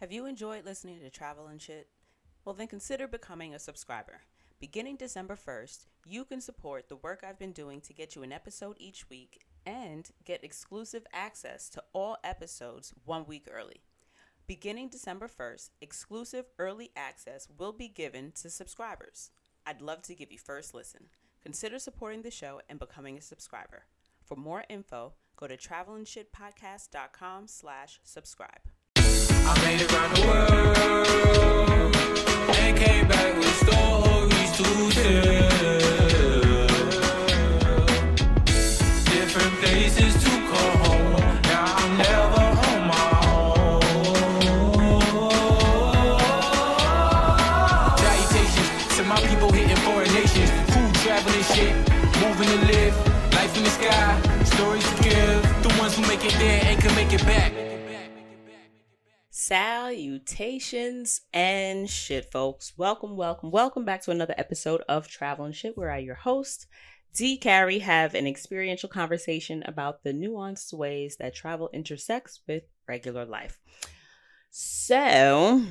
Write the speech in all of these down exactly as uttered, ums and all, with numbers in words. Have you enjoyed listening to Travel and Shit? Well, then consider becoming a subscriber. Beginning December first, you can support the work I've been doing to get you an episode each week and get exclusive access to all episodes one week early. Beginning December first, exclusive early access will be given to subscribers. I'd love to give you first listen. Consider supporting the show and becoming a subscriber. For more info, go to travelandshitpodcast.com slash subscribe. I made it around the world and came back with stories to tell. Different places to call home. Now I'm never on my own. Salutations to my people hitting foreign nations. Food, travel, and shit. Moving to live. Life in the sky. Stories to give. The ones who make it there and can make it back. Salutations and shit, folks. Welcome, welcome, welcome back to another episode of Travel and Shit, where I, your host, dCarrie, have an experiential conversation about the nuanced ways that travel intersects with regular life. So,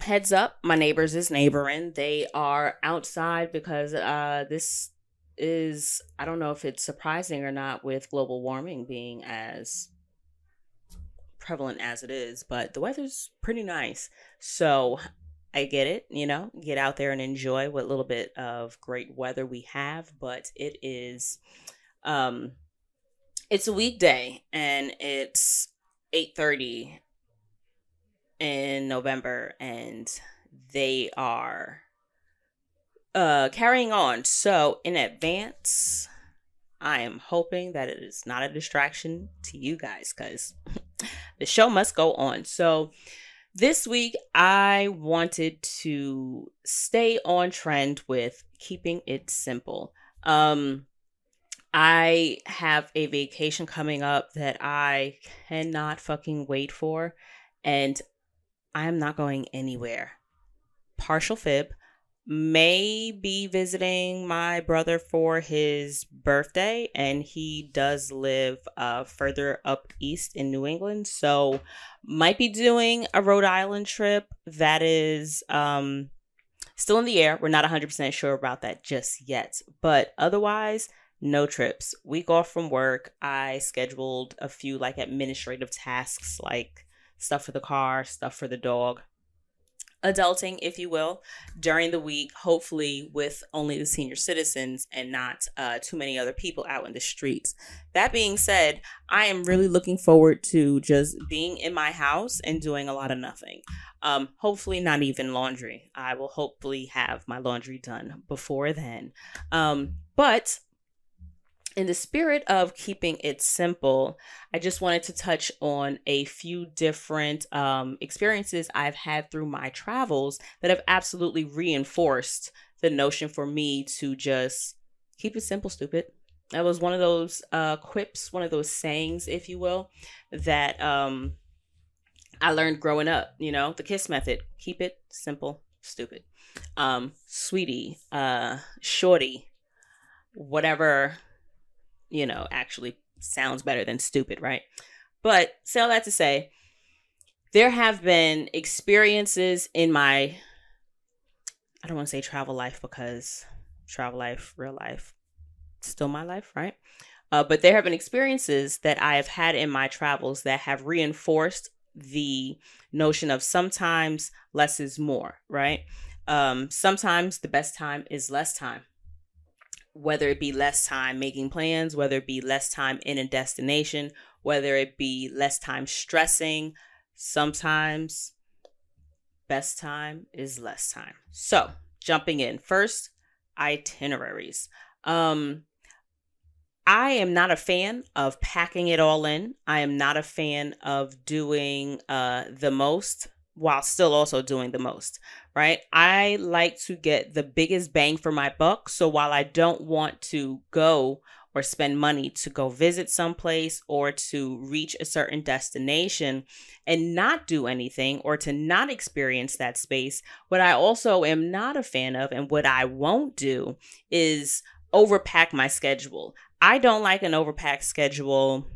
heads up, my neighbors is neighboring. They are outside because uh, this is, I don't know if it's surprising or not with global warming being as prevalent as it is, but the weather's pretty nice, so I get it. You know, get out there and enjoy what little bit of great weather we have. But it is um it's a weekday and it's eight thirty in November, and they are uh carrying on. So in advance, I am hoping that it is not a distraction to you guys, because the show must go on. So this week, I wanted to stay on trend with keeping it simple. Um, I have a vacation coming up that I cannot fucking wait for, and I am not going anywhere. Partial fib. May be visiting my brother for his birthday, and he does live uh further up east in New England, so might be doing a Rhode Island trip. That is um still in the air. We're not one hundred percent sure about that just yet, but otherwise no trips. Week off from work. I scheduled a few like administrative tasks, like stuff for the car, stuff for the dog, adulting, if you will, during the week, hopefully with only the senior citizens and not uh, too many other people out in the streets. That being said, I am really looking forward to just being in my house and doing a lot of nothing. Um, hopefully not even laundry. I will hopefully have my laundry done before then. Um, but in the spirit of keeping it simple, I just wanted to touch on a few different um, experiences I've had through my travels that have absolutely reinforced the notion for me to just keep it simple, stupid. That was one of those uh, quips, one of those sayings, if you will, that um, I learned growing up, you know, the KISS method, keep it simple, stupid. Um, sweetie, uh, shorty, whatever, you know, actually sounds better than stupid, right? But say all that to say, there have been experiences in my, I don't want to say travel life, because travel life, real life, still my life, right? Uh, but there have been experiences that I have had in my travels that have reinforced the notion of sometimes less is more, right? Um, sometimes the best time is less time. Whether it be less time making plans, whether it be less time in a destination, whether it be less time stressing, sometimes best time is less time. So jumping in first, itineraries. Um, I am not a fan of packing it all in. I am not a fan of doing uh, the most while still also doing the most, right? I like to get the biggest bang for my buck. So while I don't want to go or spend money to go visit someplace or to reach a certain destination and not do anything or to not experience that space, what I also am not a fan of and what I won't do is overpack my schedule. I don't like an overpacked schedule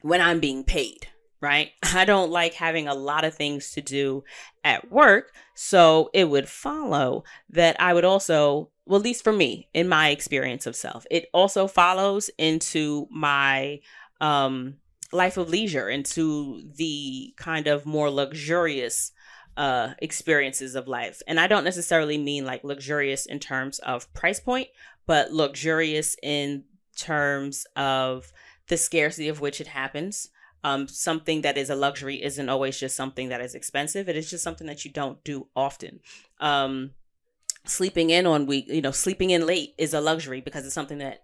when I'm being paid. right? I don't like having a lot of things to do at work. So it would follow that I would also, well, at least for me, in my experience of self, it also follows into my um, life of leisure, into the kind of more luxurious uh, experiences of life. And I don't necessarily mean like luxurious in terms of price point, but luxurious in terms of the scarcity of which it happens. Um, something that is a luxury isn't always just something that is expensive. It is just something that you don't do often. Um, sleeping in on week, you know, sleeping in late is a luxury because it's something that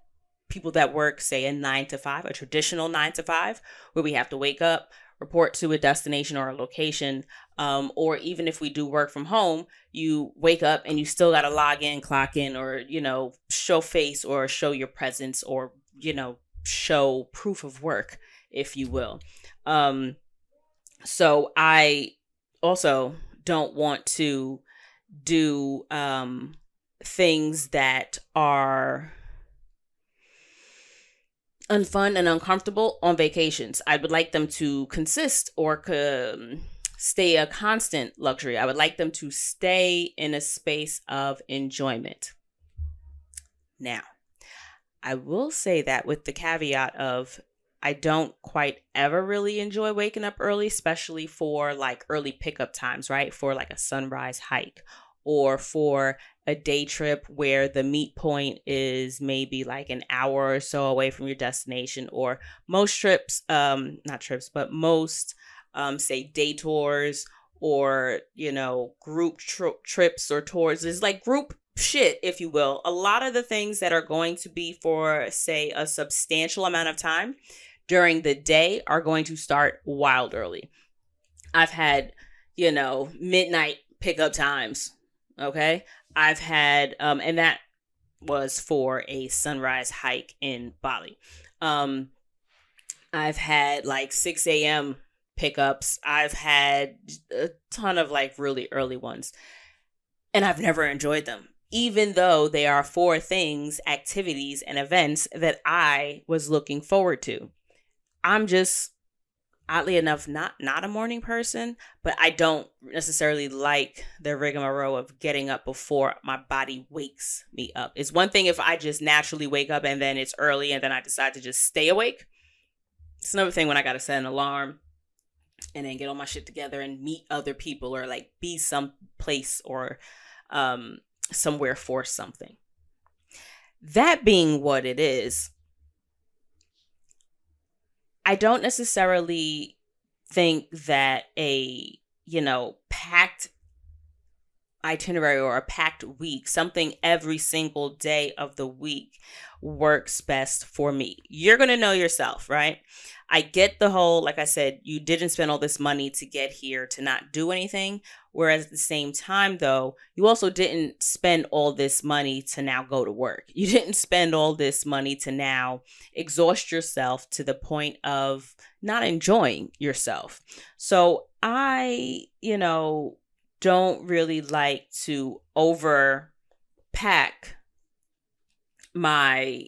people that work, say, a nine to five, a traditional nine to five, where we have to wake up, report to a destination or a location, um, or even if we do work from home, you wake up and you still got to log in, clock in, or, you know, show face or show your presence or, you know, show proof of work, if you will. Um, so I also don't want to do um, things that are unfun and uncomfortable on vacations. I would like them to consist or co- stay a constant luxury. I would like them to stay in a space of enjoyment. Now, I will say that with the caveat of I don't quite ever really enjoy waking up early, especially for like early pickup times, right? For like a sunrise hike or for a day trip where the meet point is maybe like an hour or so away from your destination, or most trips, um, not trips, but most, um, say day tours or, you know, group tr- trips or tours is like group shit, if you will. A lot of the things that are going to be for, say, a substantial amount of time during the day are going to start wild early. I've had, you know, midnight pickup times. Okay. I've had, um, and that was for a sunrise hike in Bali. Um, I've had like six a.m. pickups. I've had a ton of like really early ones, and I've never enjoyed them, even though they are for things, activities, and events that I was looking forward to. I'm just, oddly enough, not not a morning person, but I don't necessarily like the rigmarole of getting up before my body wakes me up. It's one thing if I just naturally wake up and then it's early and then I decide to just stay awake. It's another thing when I got to set an alarm and then get all my shit together and meet other people or like be someplace or um, somewhere for something. That being what it is, I don't necessarily think that a, you know, packed itinerary or a packed week, something every single day of the week works best for me. You're going to know yourself, right? I get the whole, like I said, you didn't spend all this money to get here to not do anything. Whereas at the same time, though, you also didn't spend all this money to now go to work. You didn't spend all this money to now exhaust yourself to the point of not enjoying yourself. So I, you know, don't really like to overpack my,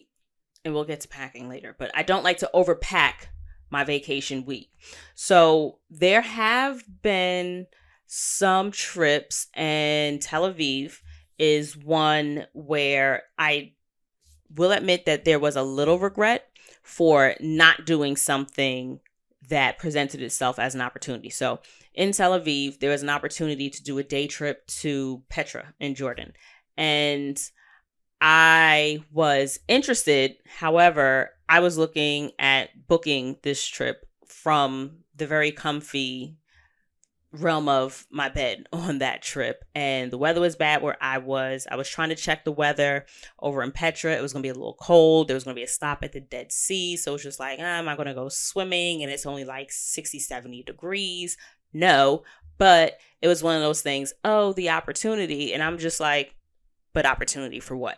and we'll get to packing later, but I don't like to overpack my vacation week. So there have been some trips, and Tel Aviv is one where I will admit that there was a little regret for not doing something that presented itself as an opportunity. So in Tel Aviv, there was an opportunity to do a day trip to Petra in Jordan. And I was interested. However, I was looking at booking this trip from the very comfy realm of my bed on that trip, and the weather was bad where I was. I was trying to check the weather over in Petra. It was going to be a little cold. There was going to be a stop at the Dead Sea. So it was just like, ah, am I going to go swimming? And it's only like sixty, seventy degrees. No, but it was one of those things. Oh, the opportunity. And I'm just like, but opportunity for what?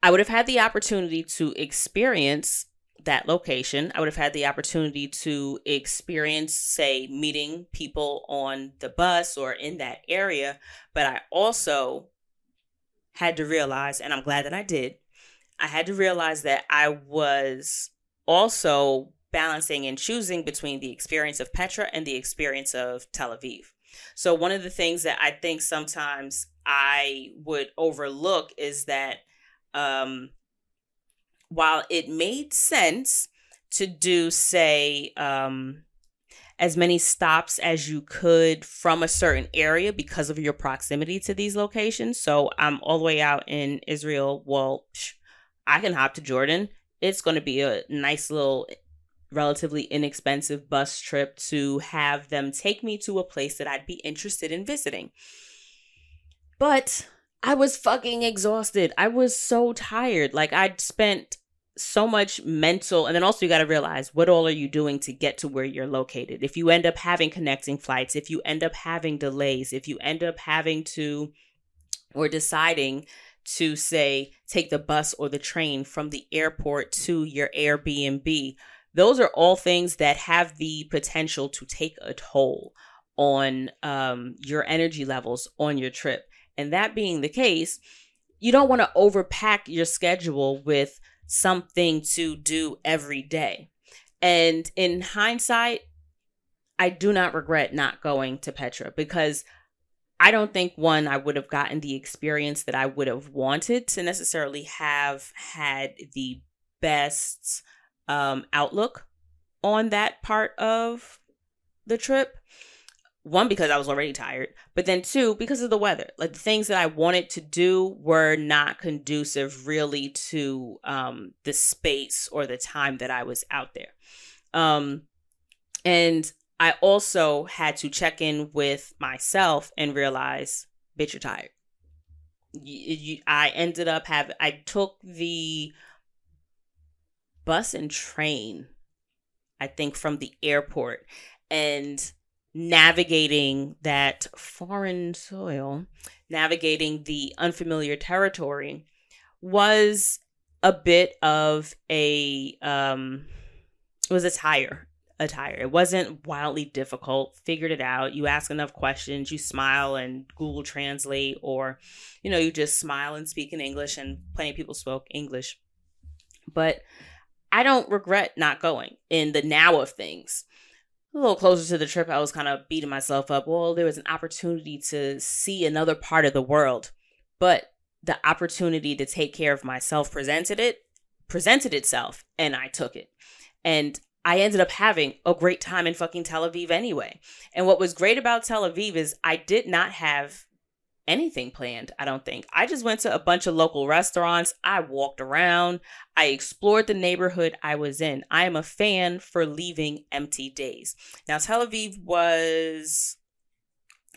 I would have had the opportunity to experience that location. I would have had the opportunity to experience, say, meeting people on the bus or in that area. But I also had to realize, and I'm glad that I did, I had to realize that I was also balancing and choosing between the experience of Petra and the experience of Tel Aviv. So one of the things that I think sometimes I would overlook is that um, while it made sense to do, say, um, as many stops as you could from a certain area because of your proximity to these locations. So I'm all the way out in Israel. Well, I can hop to Jordan. It's going to be a nice little, relatively inexpensive bus trip to have them take me to a place that I'd be interested in visiting. But I was fucking exhausted. I was so tired. Like, I'd spent so much mental, and then also you got to realize what all are you doing to get to where you're located. If you end up having connecting flights, if you end up having delays, if you end up having to or deciding to, say, take the bus or the train from the airport to your Airbnb, those are all things that have the potential to take a toll on um, your energy levels on your trip. And that being the case, you don't want to overpack your schedule with something to do every day. And in hindsight, I do not regret not going to Petra, because I don't think, one, I would have gotten the experience that I would have wanted to necessarily have had the best um, outlook on that part of the trip. One, because I was already tired, but then two, because of the weather. Like, the things that I wanted to do were not conducive really to um, the space or the time that I was out there. Um, and I also had to check in with myself and realize, bitch, you're tired. You, you, I ended up having, I took the bus and train, I think, from the airport, and navigating that foreign soil, navigating the unfamiliar territory was a bit of a, um, it was a tire, a tire. It wasn't wildly difficult, figured it out. You ask enough questions, you smile and Google Translate, or, you know, you just smile and speak in English, and plenty of people spoke English. But I don't regret not going in the now of things. A little closer to the trip, I was kind of beating myself up. Well, there was an opportunity to see another part of the world, but the opportunity to take care of myself presented it, presented itself, and I took it. And I ended up having a great time in fucking Tel Aviv anyway. And what was great about Tel Aviv is I did not have anything planned, I don't think. I just went to a bunch of local restaurants. I walked around. I explored the neighborhood I was in. I am a fan for leaving empty days. Now, Tel Aviv was,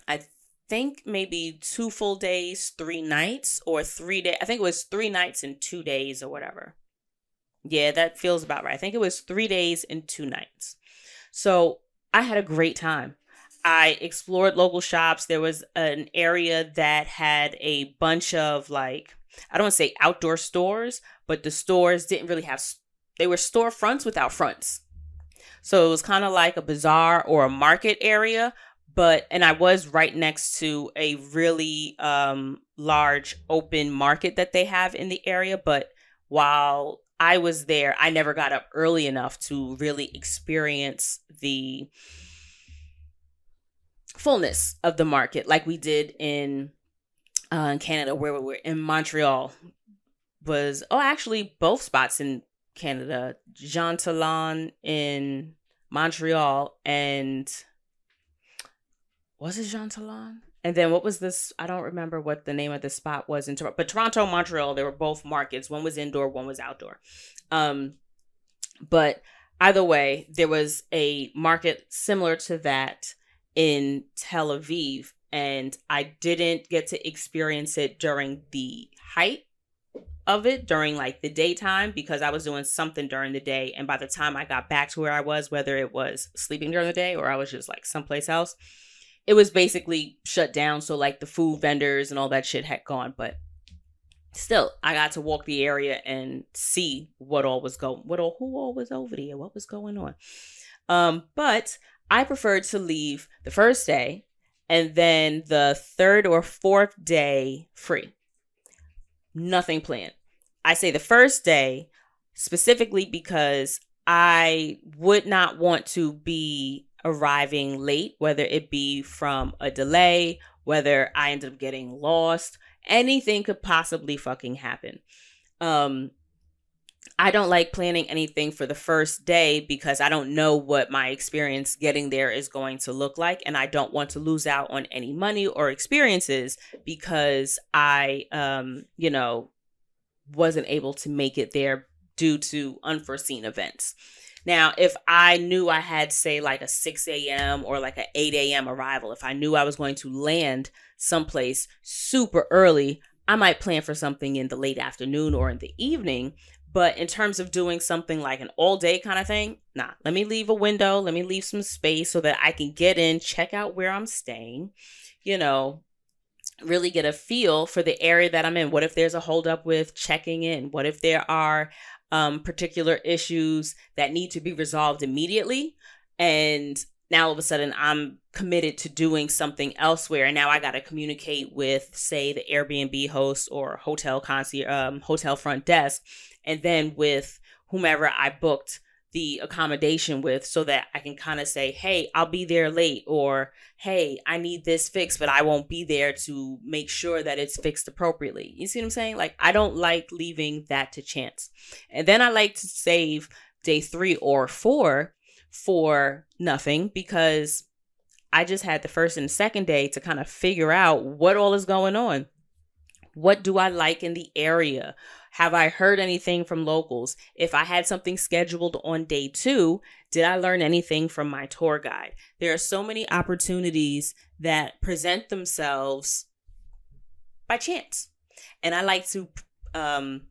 I think, maybe two full days, three nights, or three days. I think it was three nights and two days or whatever. Yeah, that feels about right. I think it was three days and two nights. So I had a great time. I explored local shops. There was an area that had a bunch of, like, I don't want to say outdoor stores, but the stores didn't really have, they were storefronts without fronts. So it was kind of like a bazaar or a market area, but, and I was right next to a really um, large open market that they have in the area. But while I was there, I never got up early enough to really experience the fullness of the market like we did in uh, in Canada, where we were in Montreal. Was oh actually both spots in Canada, Jean-Talon in Montreal, and was it Jean-Talon? And then what was this? I don't remember what the name of the spot was in Toronto, but Toronto, Montreal, they were both markets. One was indoor, one was outdoor. Um, but either way, there was a market similar to that in Tel Aviv, and I didn't get to experience it during the height of it, during like the daytime, because I was doing something during the day. And by the time I got back to where I was, whether it was sleeping during the day or I was just like someplace else, it was basically shut down. So like the food vendors and all that shit had gone, but still I got to walk the area and see what all was going, what all, who all was over there, what was going on. Um, but I preferred to leave the first day and then the third or fourth day free. Nothing planned. I say the first day specifically because I would not want to be arriving late, whether it be from a delay, whether I end up getting lost. Anything could possibly fucking happen. Um, I don't like planning anything for the first day because I don't know what my experience getting there is going to look like. And I don't want to lose out on any money or experiences because I, um, you know, wasn't able to make it there due to unforeseen events. Now, if I knew I had, say, like a six a.m. or like an eight a.m. arrival, if I knew I was going to land someplace super early, I might plan for something in the late afternoon or in the evening. But in terms of doing something like an all day kind of thing, nah, let me leave a window. Let me leave some space so that I can get in, check out where I'm staying, you know, really get a feel for the area that I'm in. What if there's a holdup with checking in? What if there are um, particular issues that need to be resolved immediately? And now all of a sudden I'm committed to doing something elsewhere. And now I got to communicate with, say, the Airbnb host or hotel concierge, um, hotel front desk, and then with whomever I booked the accommodation with so that I can kind of say, hey, I'll be there late, or hey, I need this fixed, but I won't be there to make sure that it's fixed appropriately. You see what I'm saying? Like, I don't like leaving that to chance. And then I like to save day three or four for nothing because I just had the first and second day to kind of figure out what all is going on. What do I like in the area? Have I heard anything from locals? If I had something scheduled on day two, did I learn anything from my tour guide? There are so many opportunities that present themselves by chance. And I like to um,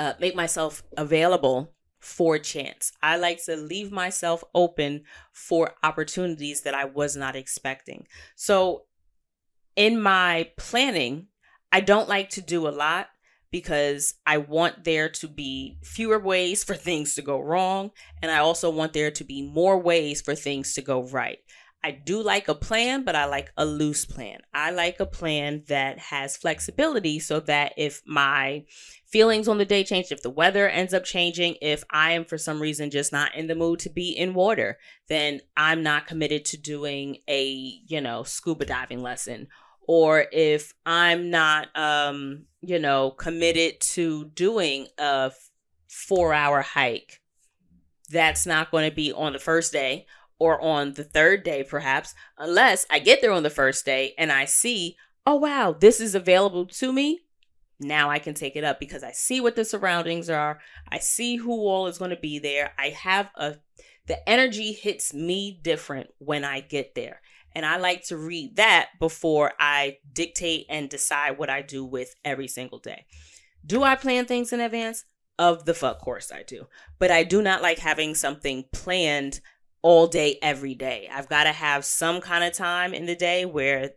uh, make myself available for chance. I like to leave myself open for opportunities that I was not expecting. So in my planning, I don't like to do a lot, because I want there to be fewer ways for things to go wrong. And I also want there to be more ways for things to go right. I do like a plan, but I like a loose plan. I like a plan that has flexibility so that if my feelings on the day change, if the weather ends up changing, if I am for some reason just not in the mood to be in water, then I'm not committed to doing a, you know, scuba diving lesson. Or if I'm not, um, you know, committed to doing a four hour hike, that's not going to be on the first day or on the third day, perhaps, unless I get there on the first day and I see, oh, wow, this is available to me. Now I can take it up because I see what the surroundings are. I see who all is going to be there. I have a, the energy hits me different when I get there. And I like to read that before I dictate and decide what I do with every single day. Do I plan things in advance? Of the fuck course I do. But I do not like having something planned all day, every day. I've got to have some kind of time in the day where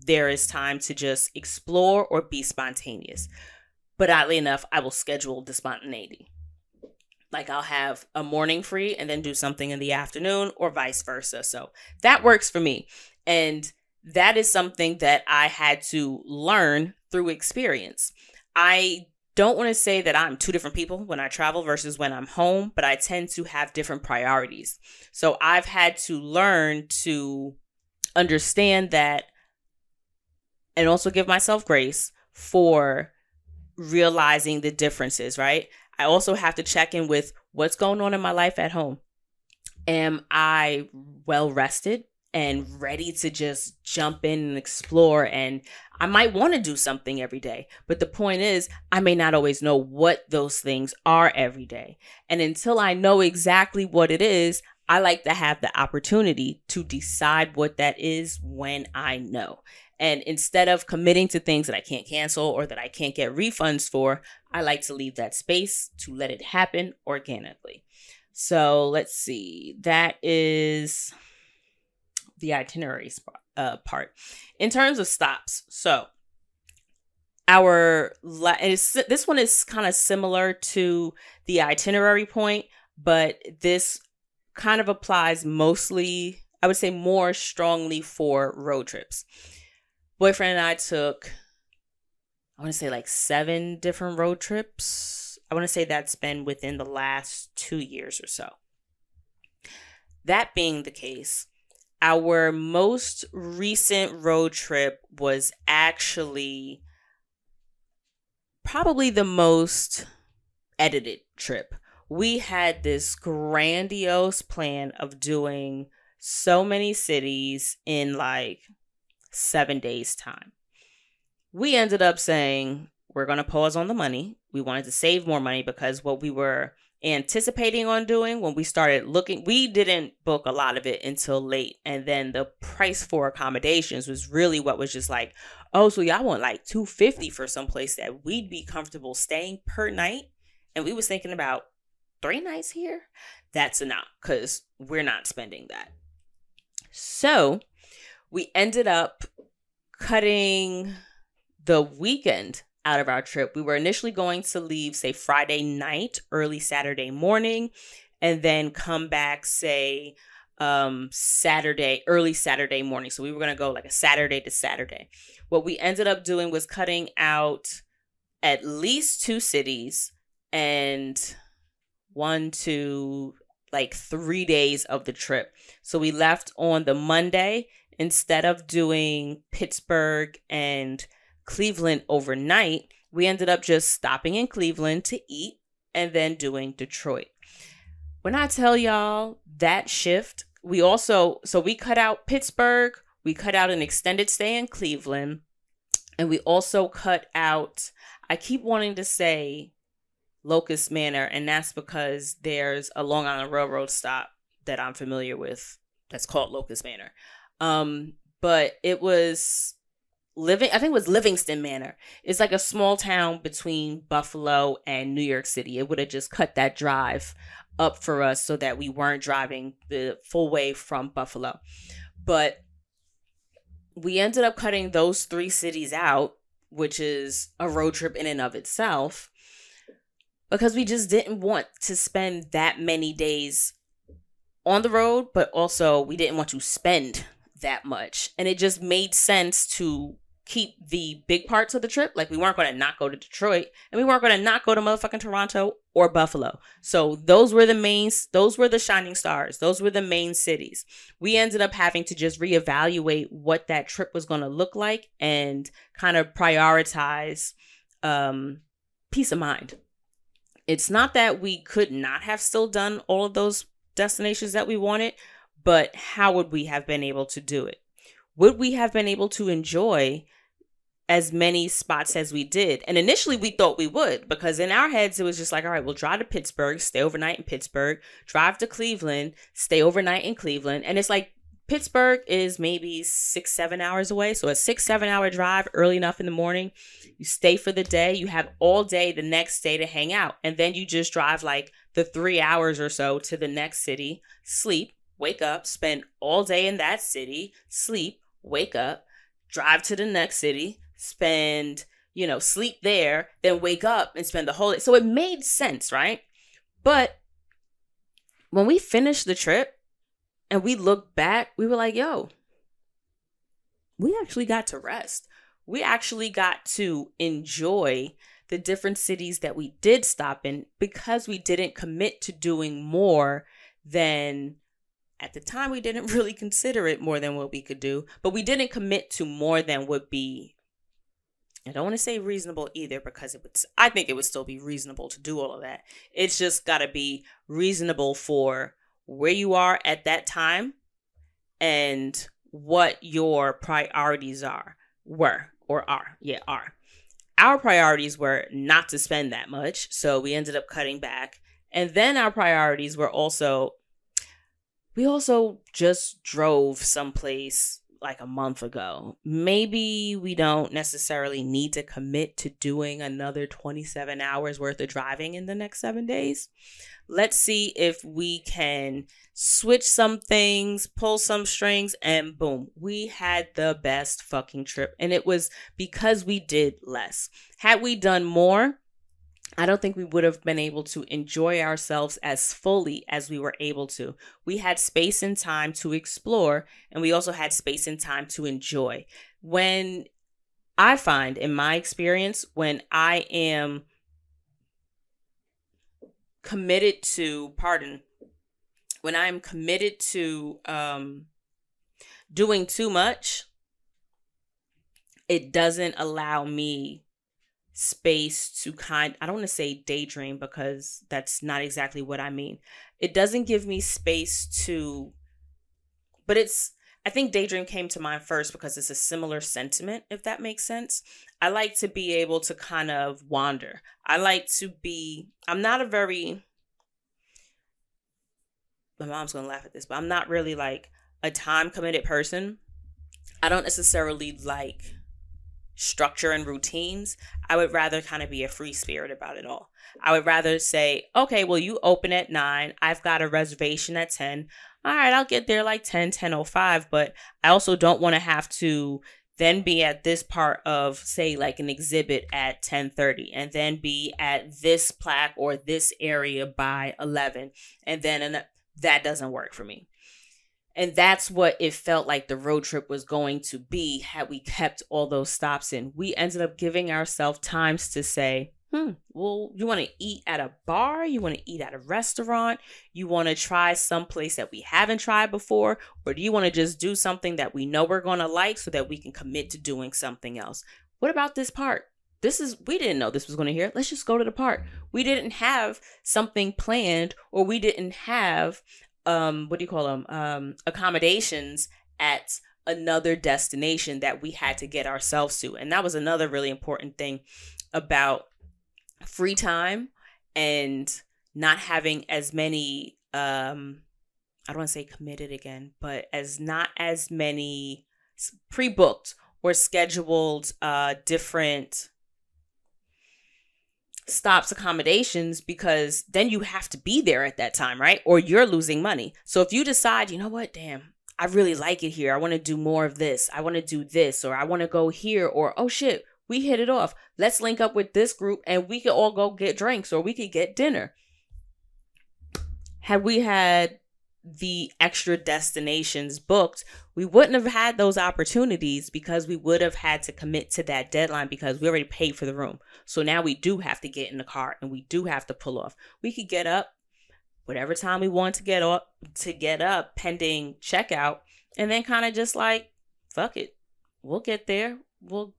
there is time to just explore or be spontaneous. But oddly enough, I will schedule the spontaneity. Like I'll have a morning free and then do something in the afternoon or vice versa. So that works for me. And that is something that I had to learn through experience. I don't want to say that I'm two different people when I travel versus when I'm home, but I tend to have different priorities. So I've had to learn to understand that and also give myself grace for realizing the differences, right? I also have to check in with what's going on in my life at home. Am I well rested and ready to just jump in and explore? And I might want to do something every day, but the point is I may not always know what those things are every day. And until I know exactly what it is, I like to have the opportunity to decide what that is when I know. And instead of committing to things that I can't cancel or that I can't get refunds for, I like to leave that space to let it happen organically. So let's see. That is the itinerary spot, uh, part. In terms of stops, so our la- this one is kind of similar to the itinerary point, but this kind of applies mostly, I would say more strongly for road trips. Boyfriend and I took, I want to say like seven different road trips. I want to say that's been within the last two years or so. That being the case, our most recent road trip was actually probably the most edited trip. We had this grandiose plan of doing so many cities in like seven days' time. We ended up saying we're going to pause on the money. We wanted to save more money because what we were anticipating on doing when we started looking, we didn't book a lot of it until late. And then the price for accommodations was really what was just like, oh, so y'all want like two hundred fifty dollars for someplace that we'd be comfortable staying per night. And we was thinking about three nights here. That's enough because we're not spending that. So we ended up cutting the weekend out of our trip. We were initially going to leave, say, Friday night, early Saturday morning, and then come back, say, um, Saturday, early Saturday morning. So we were going to go like a Saturday to Saturday. What we ended up doing was cutting out at least two cities and one to like three days of the trip. So we left on the Monday. Instead of doing Pittsburgh and Cleveland overnight, we ended up just stopping in Cleveland to eat and then doing Detroit. When I tell y'all that shift, we also, so we cut out Pittsburgh, we cut out an extended stay in Cleveland, and we also cut out, I keep wanting to say Locust Manor, and that's because there's a Long Island Railroad stop that I'm familiar with that's called Locust Manor. Um, but it was... Living, I think it was Livingston Manor. It's like a small town between Buffalo and New York City. It would have just cut that drive up for us so that we weren't driving the full way from Buffalo. But we ended up cutting those three cities out, which is a road trip in and of itself, because we just didn't want to spend that many days on the road, but also we didn't want to spend that much. And it just made sense to keep the big parts of the trip. Like, we weren't going to not go to Detroit, and we weren't going to not go to motherfucking Toronto or Buffalo. So those were the main, those were the shining stars. Those were the main cities. We ended up having to just reevaluate what that trip was going to look like and kind of prioritize um, peace of mind. It's not that we could not have still done all of those destinations that we wanted, but how would we have been able to do it? Would we have been able to enjoy as many spots as we did? And initially we thought we would, because in our heads, it was just like, all right, we'll drive to Pittsburgh, stay overnight in Pittsburgh, drive to Cleveland, stay overnight in Cleveland. And it's like, Pittsburgh is maybe six, seven hours away. So a six, seven hour drive early enough in the morning, you stay for the day, you have all day the next day to hang out. And then you just drive like the three hours or so to the next city, sleep, wake up, spend all day in that city, sleep, wake up, drive to the next city, spend, you know, sleep there, then wake up and spend the whole day. So it made sense, right? But when we finished the trip and we looked back, we were like, yo, we actually got to rest. We actually got to enjoy the different cities that we did stop in, because we didn't commit to doing more than... At the time, we didn't really consider it more than what we could do, but we didn't commit to more than would be, I don't want to say reasonable either, because it would, I think it would still be reasonable to do all of that. It's just got to be reasonable for where you are at that time and what your priorities are, were, or are, yeah, are. Our priorities were not to spend that much, so we ended up cutting back. And then our priorities were also... We also just drove someplace like a month ago. Maybe we don't necessarily need to commit to doing another twenty-seven hours worth of driving in the next seven days. Let's see if we can switch some things, pull some strings, and boom, we had the best fucking trip. And it was because we did less. Had we done more, I don't think we would have been able to enjoy ourselves as fully as we were able to. We had space and time to explore, and we also had space and time to enjoy. When I find, in my experience, when I am committed to, pardon, when I'm committed to um, doing too much, it doesn't allow me space to kind, I don't want to say daydream because that's not exactly what I mean. It doesn't give me space to, but it's, I think daydream came to mind first because it's a similar sentiment, if that makes sense. I like to be able to kind of wander. I like to be, I'm not a very, my mom's going to laugh at this, but I'm not really like a time committed person. I don't necessarily like structure and routines. I would rather kind of be a free spirit about it all. I would rather say, okay, well, you open at nine. I've got a reservation at ten. All right, I'll get there like ten, ten oh five, but I also don't want to have to then be at this part of, say, like an exhibit at ten thirty, and then be at this plaque or this area by eleven. And then and that doesn't work for me. And that's what it felt like the road trip was going to be had we kept all those stops in. We ended up giving ourselves times to say, hmm, well, you want to eat at a bar? You want to eat at a restaurant? You want to try someplace that we haven't tried before? Or do you want to just do something that we know we're going to like so that we can commit to doing something else? What about this part? This is, we didn't know this was going to here. Let's just go to the park. We didn't have something planned, or we didn't have, um, what do you call them? Um, accommodations at another destination that we had to get ourselves to. And that was another really important thing about free time and not having as many, um, I don't want to say committed again, but as not as many pre-booked or scheduled uh, different stops, accommodations, because then you have to be there at that time, right? Or you're losing money. So if you decide, you know what, damn, I really like it here. I want to do more of this. I want to do this, or I want to go here, or, oh shit, we hit it off. Let's link up with this group and we could all go get drinks, or we could get dinner. Had we had the extra destinations booked, we wouldn't have had those opportunities because we would have had to commit to that deadline because we already paid for the room. So now we do have to get in the car and we do have to pull off. We could get up whatever time we want to get up, to get up pending checkout, and then kind of just like, fuck it. We'll get there. We'll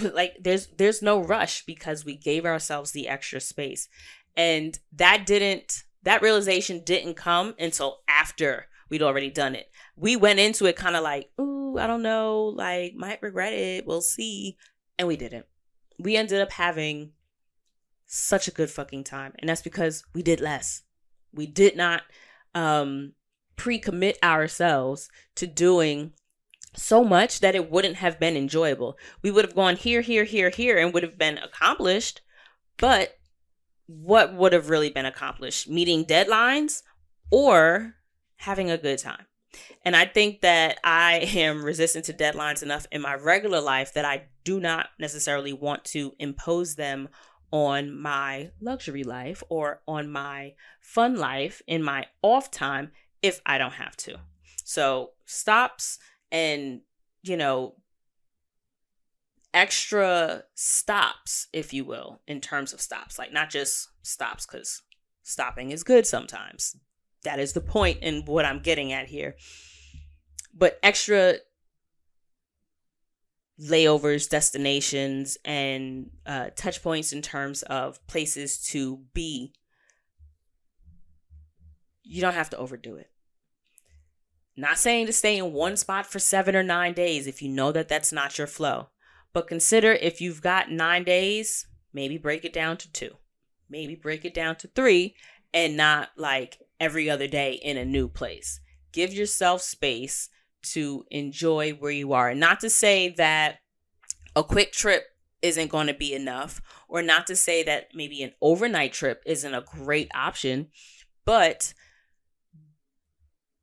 Like there's there's no rush because we gave ourselves the extra space. And that didn't, that realization didn't come until after we'd already done it. We went into it kind of like, ooh, I don't know, like might regret it. We'll see. And we didn't. We ended up having such a good fucking time. And that's because we did less. We did not um, pre-commit ourselves to doing so much that it wouldn't have been enjoyable. We would have gone here, here, here, here, and would have been accomplished. But what would have really been accomplished? Meeting deadlines or having a good time? And I think that I am resistant to deadlines enough in my regular life that I do not necessarily want to impose them on my luxury life or on my fun life in my off time if I don't have to. So stops, and, you know, extra stops, if you will, in terms of stops, like not just stops, because stopping is good sometimes. That is the point in what I'm getting at here. But extra layovers, destinations, and uh, touch points in terms of places to be. You don't have to overdo it. Not saying to stay in one spot for seven or nine days if you know that that's not your flow. But consider if you've got nine days, maybe break it down to two. Maybe break it down to three and not like every other day in a new place. Give yourself space to enjoy where you are. And not to say that a quick trip isn't going to be enough, or not to say that maybe an overnight trip isn't a great option, but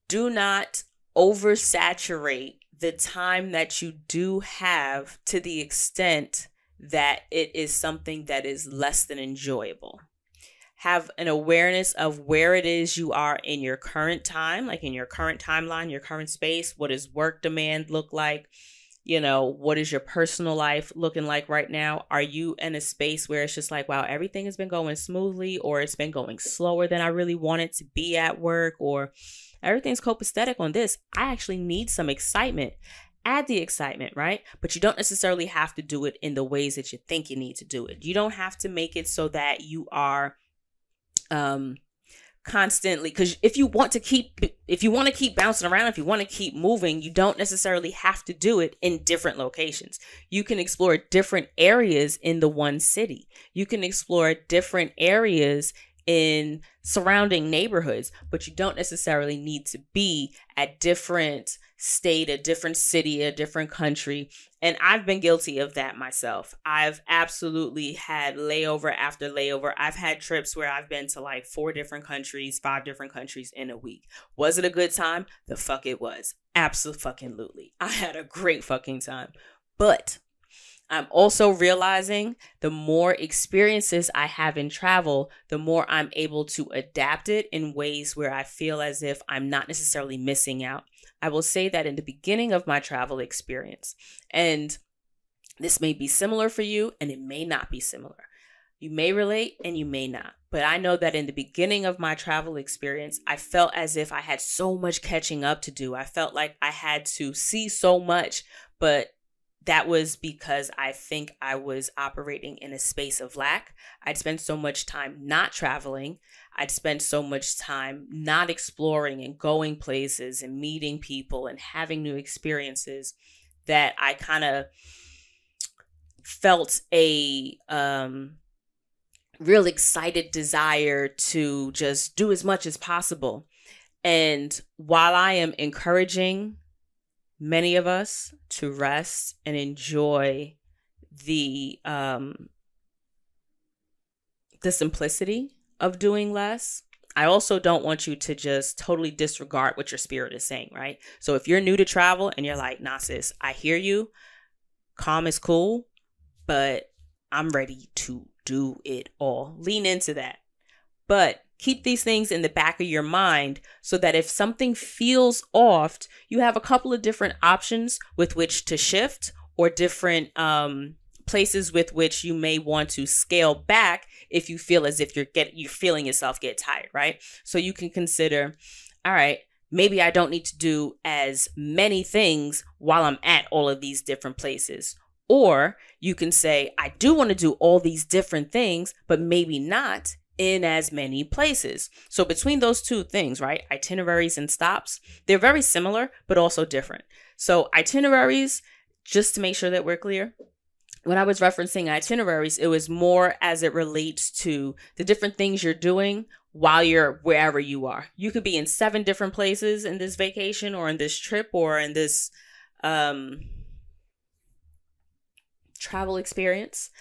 do not oversaturate the time that you do have to the extent that it is something that is less than enjoyable. Have an awareness of where it is you are in your current time, like in your current timeline, your current space. What does work demand look like? you know, what is your personal life looking like right now? Are you in a space where it's just like, wow, everything has been going smoothly, or it's been going slower than I really wanted to be at work, or everything's copacetic on this. I actually need some excitement. Add the excitement, right? But you don't necessarily have to do it in the ways that you think you need to do it. You don't have to make it so that you are um, constantly, because if you want to keep, if you want to keep bouncing around, if you want to keep moving, you don't necessarily have to do it in different locations. You can explore different areas in the one city. You can explore different areas in surrounding neighborhoods, but you don't necessarily need to be at different state, a different city, a different country. And I've been guilty of that myself. I've absolutely had layover after layover. I've had trips where I've been to like four different countries, five different countries in a week. Was it a good time? The fuck it was. Absolutely. I had a great fucking time. But I'm also realizing the more experiences I have in travel, the more I'm able to adapt it in ways where I feel as if I'm not necessarily missing out. I will say that in the beginning of my travel experience, and this may be similar for you and it may not be similar. You may relate and you may not. But I know that in the beginning of my travel experience, I felt as if I had so much catching up to do. I felt like I had to see so much, but that was because I think I was operating in a space of lack. I'd spent so much time not traveling. I'd spent so much time not exploring and going places and meeting people and having new experiences that I kind of felt a um, real excited desire to just do as much as possible. And while I am encouraging many of us to rest and enjoy the um, the simplicity of doing less, I also don't want you to just totally disregard what your spirit is saying, right? So if you're new to travel and you're like, nah, sis, I hear you. Calm is cool, but I'm ready to do it all. Lean into that. But keep these things in the back of your mind so that if something feels off, you have a couple of different options with which to shift, or different um, places with which you may want to scale back if you feel as if you're get, you're feeling yourself get tired, right? So you can consider, all right, maybe I don't need to do as many things while I'm at all of these different places. Or you can say, I do want to do all these different things, but maybe not in as many places. So between those two things, right, itineraries and stops, they're very similar, but also different. So itineraries, just to make sure that we're clear, when I was referencing itineraries, it was more as it relates to the different things you're doing while you're wherever you are. You could be in seven different places in this vacation, or in this trip, or in this um, travel experience,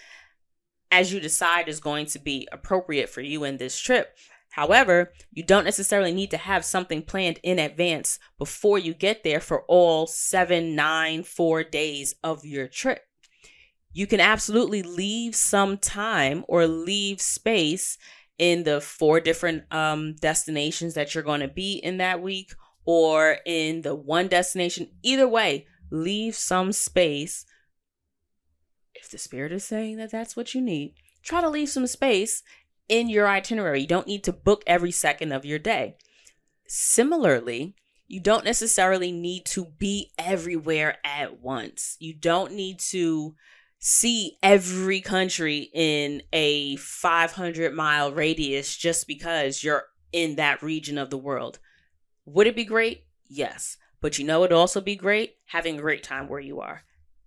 as you decide is going to be appropriate for you in this trip. However, you don't necessarily need to have something planned in advance before you get there for all seven, nine, four days of your trip. You can absolutely leave some time or leave space in the four different um, destinations that you're going to be in that week, or in the one destination. Either way, leave some space. If the spirit is saying that that's what you need, try to leave some space in your itinerary. You don't need to book every second of your day. Similarly, you don't necessarily need to be everywhere at once. You don't need to see every country in a five hundred mile radius just because you're in that region of the world. Would it be great? Yes. But you know, it'd also be great having a great time where you are,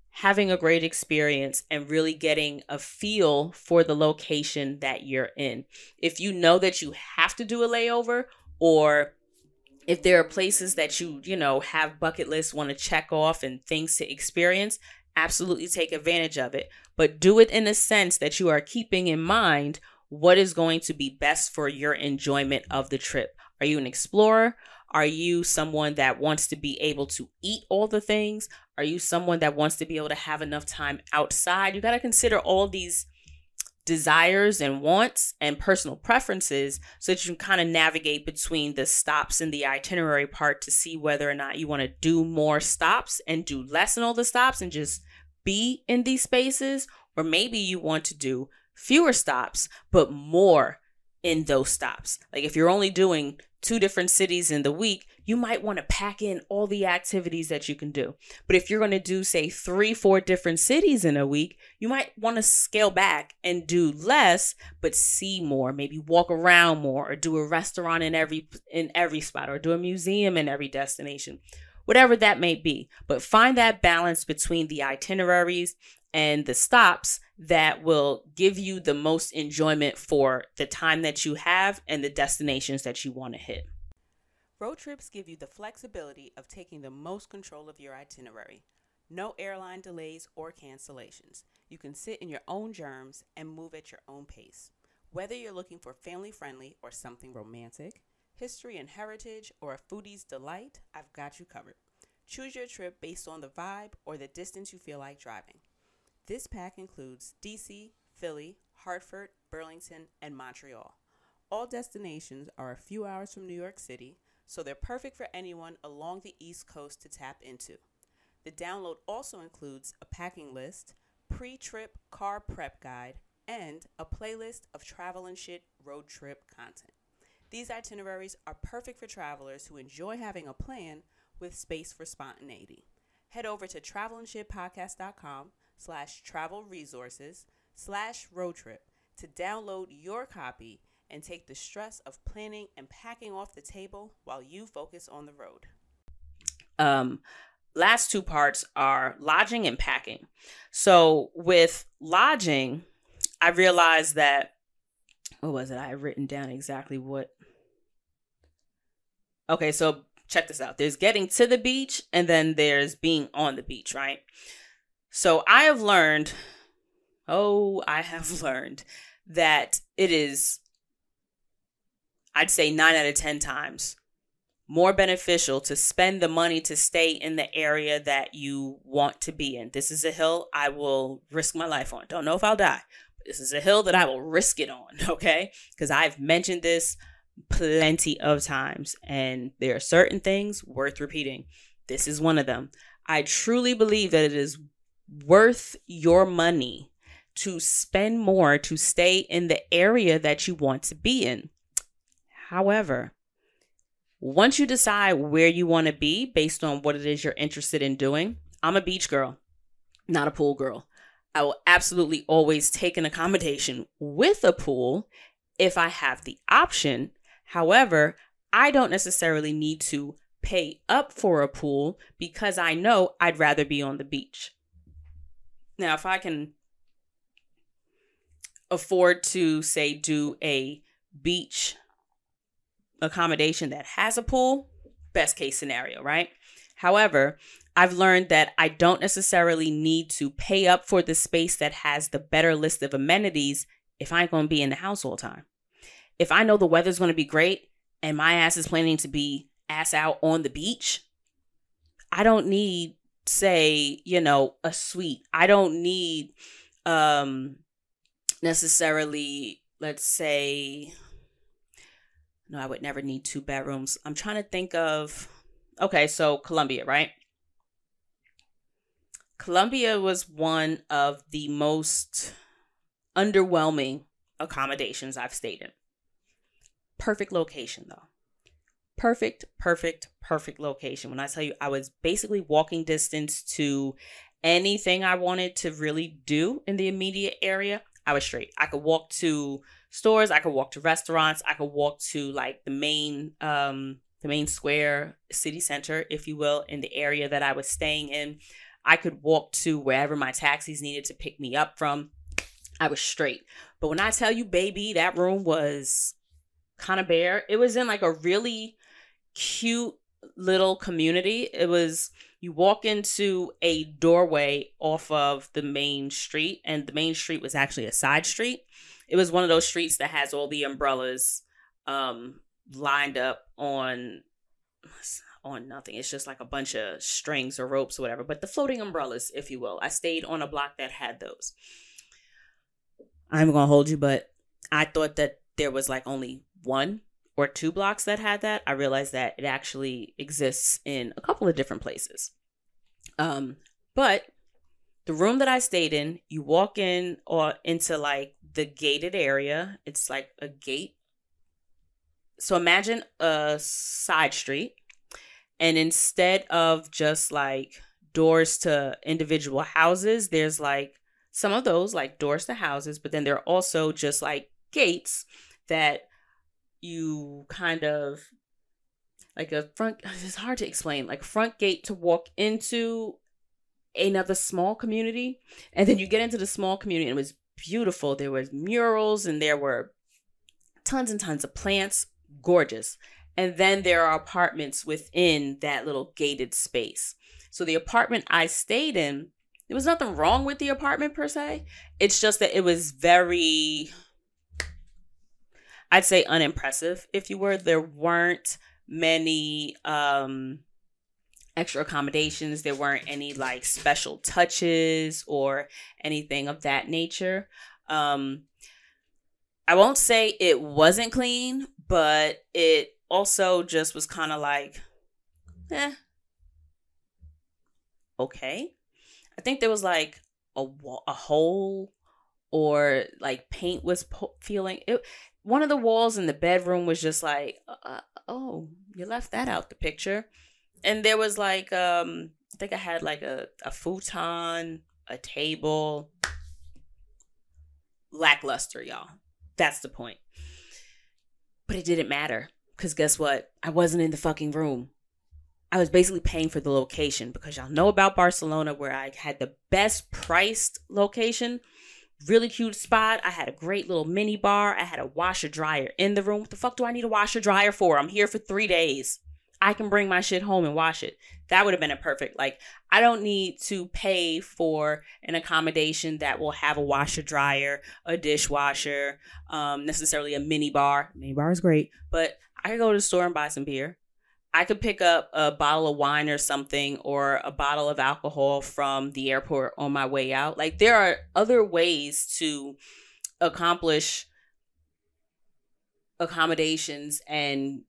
having a great experience, and really getting a feel for the location that you're in. If you know that you have to do a layover, or if there are places that you, you know, have bucket lists, want to check off, and things to experience, absolutely take advantage of it. But do it in a sense that you are keeping in mind what is going to be best for your enjoyment of the trip. Are you an explorer? Are you someone that wants to be able to eat all the things? Are you someone that wants to be able to have enough time outside? You got to consider all these desires and wants and personal preferences so that you can kind of navigate between the stops and the itinerary part to see whether or not you want to do more stops and do less in all the stops and just be in these spaces, or maybe you want to do fewer stops but more in those stops. Like if you're only doing two different cities in the week, you might want to pack in all the activities that you can do. But if you're going to do, say, three, four different cities in a week, you might want to scale back and do less, but see more, maybe walk around more, or do a restaurant in every in every spot, or do a museum in every destination, whatever that may be. But find that balance between the itineraries and the stops that will give you the most enjoyment for the time that you have and the destinations that you want to hit. Road trips give you the flexibility of taking the most control of your itinerary. No airline delays or cancellations. You can sit in your own germs and move at your own pace. Whether you're looking for family-friendly or something romantic, history and heritage, or a foodie's delight, I've got you covered. Choose your trip based on the vibe or the distance you feel like driving. This pack includes D C, Philly, Hartford, Burlington, and Montreal. All destinations are a few hours from New York City, so they're perfect for anyone along the East Coast to tap into. The download also includes a packing list, pre-trip car prep guide, and a playlist of Travel and Shit road trip content. These itineraries are perfect for travelers who enjoy having a plan with space for spontaneity. Head over to travel and shit podcast dot com slash travel resources slash road trip to download your copy and take the stress of planning and packing off the table while you focus on the road. Um, last two parts are lodging and packing. So with lodging, I realized that, what was it? I had written down exactly what. Okay, so check this out. There's getting to the beach and then there's being on the beach, right? So I have learned, oh, I have learned that it is, I'd say nine out of ten times more beneficial to spend the money to stay in the area that you want to be in. This is a hill I will risk my life on. Don't know if I'll die, but this is a hill that I will risk it on, okay? Because I've mentioned this plenty of times, and there are certain things worth repeating. This is one of them. I truly believe that it is worth your money to spend more to stay in the area that you want to be in. However, once you decide where you want to be based on what it is you're interested in doing, I'm a beach girl, not a pool girl. I will absolutely always take an accommodation with a pool if I have the option. However, I don't necessarily need to pay up for a pool because I know I'd rather be on the beach. Now, if I can afford to, say, do a beach accommodation that has a pool, best case scenario, right? However, I've learned that I don't necessarily need to pay up for the space that has the better list of amenities if I ain't going to be in the house all the time. If I know the weather's going to be great and my ass is planning to be ass out on the beach, I don't need, say, you know, a suite. I don't need um necessarily, let's say, no, I would never need two bedrooms. I'm trying to think of, okay, so Columbia, right? Columbia was one of the most underwhelming accommodations I've stayed in. Perfect location, though. Perfect, perfect, perfect location. When I tell you, I was basically walking distance to anything I wanted to really do in the immediate area. I was straight. I could walk to stores. I could walk to restaurants. I could walk to like the main, um, the main square, city center, if you will, in the area that I was staying in. I could walk to wherever my taxis needed to pick me up from. I was straight. But when I tell you, baby, that room was kind of bare. It was in like a really cute little community. It was, you walk into a doorway off of the main street, and the main street was actually a side street. It was one of those streets that has all the umbrellas um, lined up on on nothing. It's just like a bunch of strings or ropes or whatever, but the floating umbrellas, if you will. I stayed on a block that had those. I'm gonna hold you, but I thought that there was like only one or two blocks that had that. I realized that it actually exists in a couple of different places. Um, but the room that I stayed in, you walk in or into like the gated area. It's like a gate. So imagine a side street, and instead of just like doors to individual houses, there's like some of those like doors to houses, but then there are also just like gates that you kind of like a front, it's hard to explain, like front gate to walk into another small community. And then you get into the small community, and it was beautiful. There was murals and there were tons and tons of plants, gorgeous. And then there are apartments within that little gated space. So the apartment I stayed in, there was nothing wrong with the apartment per se. It's just that it was very, I'd say, unimpressive, if you were. There weren't many um, extra accommodations. There weren't any like special touches or anything of that nature. Um, I won't say it wasn't clean, but it also just was kind of like, eh, okay. I think there was like a, a hole or like paint was po- feeling it. One of the walls in the bedroom was just like, uh, oh, you left that out the picture. And there was like, um, I think I had like a, a futon, a table. Lackluster, y'all. That's the point. But it didn't matter, because guess what? I wasn't in the fucking room. I was basically paying for the location, because y'all know about Barcelona, where I had the best priced location. Really cute spot. I had a great little mini bar. I had a washer dryer in the room. What the fuck do I need a washer dryer for? I'm here for three days. I can bring my shit home and wash it. That would have been a perfect, like, I don't need to pay for an accommodation that will have a washer dryer, a dishwasher, um, necessarily a mini bar. Mini bar is great, but I could go to the store and buy some beer. I could pick up a bottle of wine or something, or a bottle of alcohol from the airport on my way out. Like, there are other ways to accomplish accommodations and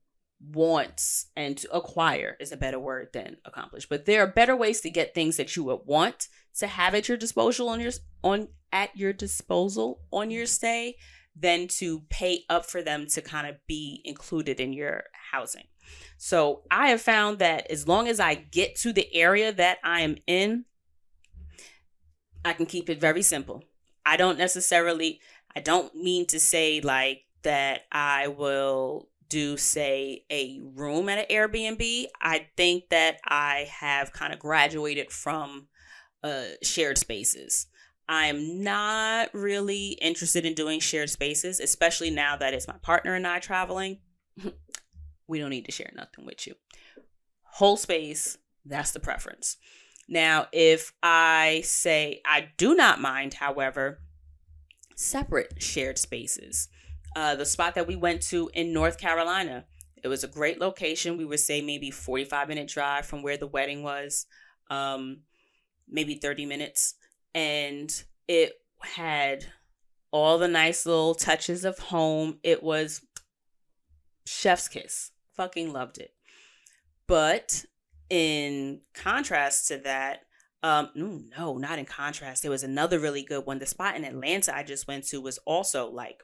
wants, and to acquire is a better word than accomplish. But there are better ways to get things that you would want to have at your disposal on your on at your disposal on your stay than to pay up for them to kind of be included in your housing. So I have found that as long as I get to the area that I am in, I can keep it very simple. I don't necessarily, I don't mean to say like that I will do, say, a room at an Airbnb. I think that I have kind of graduated from uh, shared spaces. I'm not really interested in doing shared spaces, especially now that it's my partner and I traveling. We don't need to share nothing with you. Whole space, that's the preference. Now, if I say I do not mind, however, separate shared spaces. Uh, the spot that we went to in North Carolina, it was a great location. We would say maybe forty-five minute drive from where the wedding was, um, maybe thirty minutes. And it had all the nice little touches of home. It was chef's kiss. Fucking loved it. But in contrast to that, um, no, not in contrast. There was another really good one. The spot in Atlanta I just went to was also like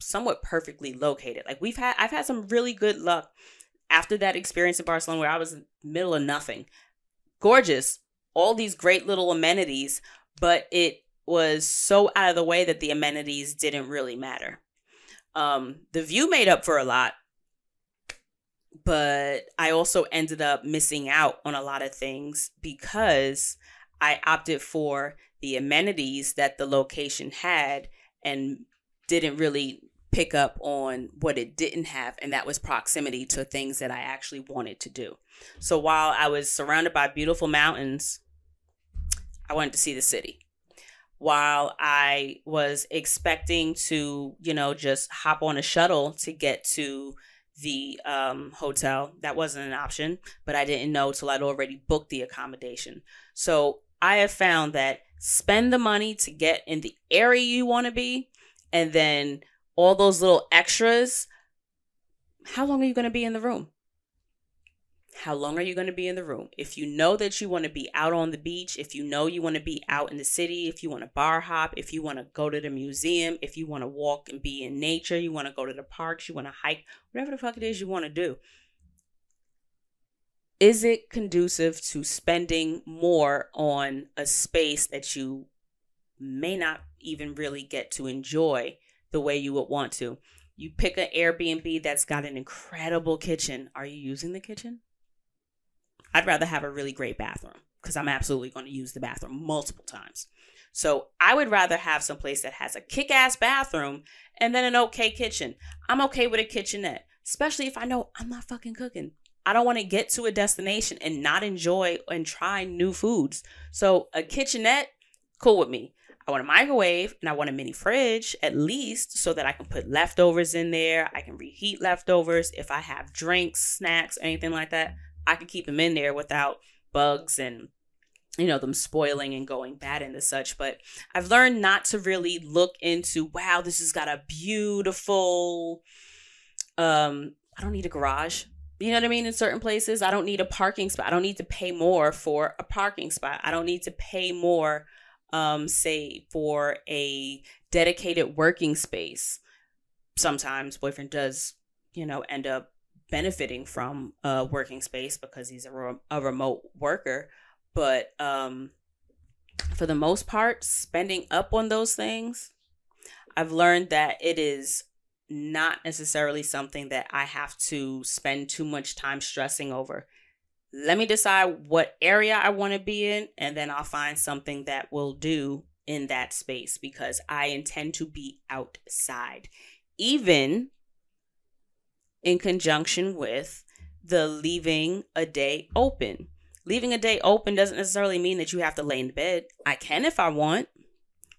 somewhat perfectly located. Like we've had, I've had some really good luck after that experience in Barcelona, where I was in the middle of nothing. Gorgeous. All these great little amenities, but it was so out of the way that the amenities didn't really matter. Um, the view made up for a lot, but I also ended up missing out on a lot of things because I opted for the amenities that the location had and didn't really pick up on what it didn't have, and that was proximity to things that I actually wanted to do. So while I was surrounded by beautiful mountains, I wanted to see the city. While I was expecting to, you know, just hop on a shuttle to get to the um, hotel, that wasn't an option, but I didn't know till I'd already booked the accommodation. So I have found that spend the money to get in the area you want to be, and then all those little extras. How long are you going to be in the room? How long are you going to be in the room? If you know that you want to be out on the beach, if you know you want to be out in the city, if you want to bar hop, if you want to go to the museum, if you want to walk and be in nature, you want to go to the parks, you want to hike, whatever the fuck it is you want to do. Is it conducive to spending more on a space that you may not even really get to enjoy the way you would want to? You pick an Airbnb that's got an incredible kitchen. Are you using the kitchen? I'd rather have a really great bathroom because I'm absolutely going to use the bathroom multiple times. So I would rather have someplace that has a kick-ass bathroom and then an okay kitchen. I'm okay with a kitchenette, especially if I know I'm not fucking cooking. I don't want to get to a destination and not enjoy and try new foods. So a kitchenette, cool with me. I want a microwave and I want a mini fridge at least so that I can put leftovers in there. I can reheat leftovers. If I have drinks, snacks, anything like that, I can keep them in there without bugs and, you know, them spoiling and going bad and such. But I've learned not to really look into, wow, this has got a beautiful, um, I don't need a garage. You know what I mean? In certain places, I don't need a parking spot. I don't need to pay more for a parking spot. I don't need to pay more um say for a dedicated working space. Sometimes boyfriend does, you know, end up benefiting from a working space because he's a, re- a remote worker, but um for the most part, spending up on those things, I've learned that it is not necessarily something that I have to spend too much time stressing over. Let me decide what area I want to be in, and then I'll find something that will do in that space because I intend to be outside, even in conjunction with the leaving a day open. Leaving a day open doesn't necessarily mean that you have to lay in bed. I can if I want,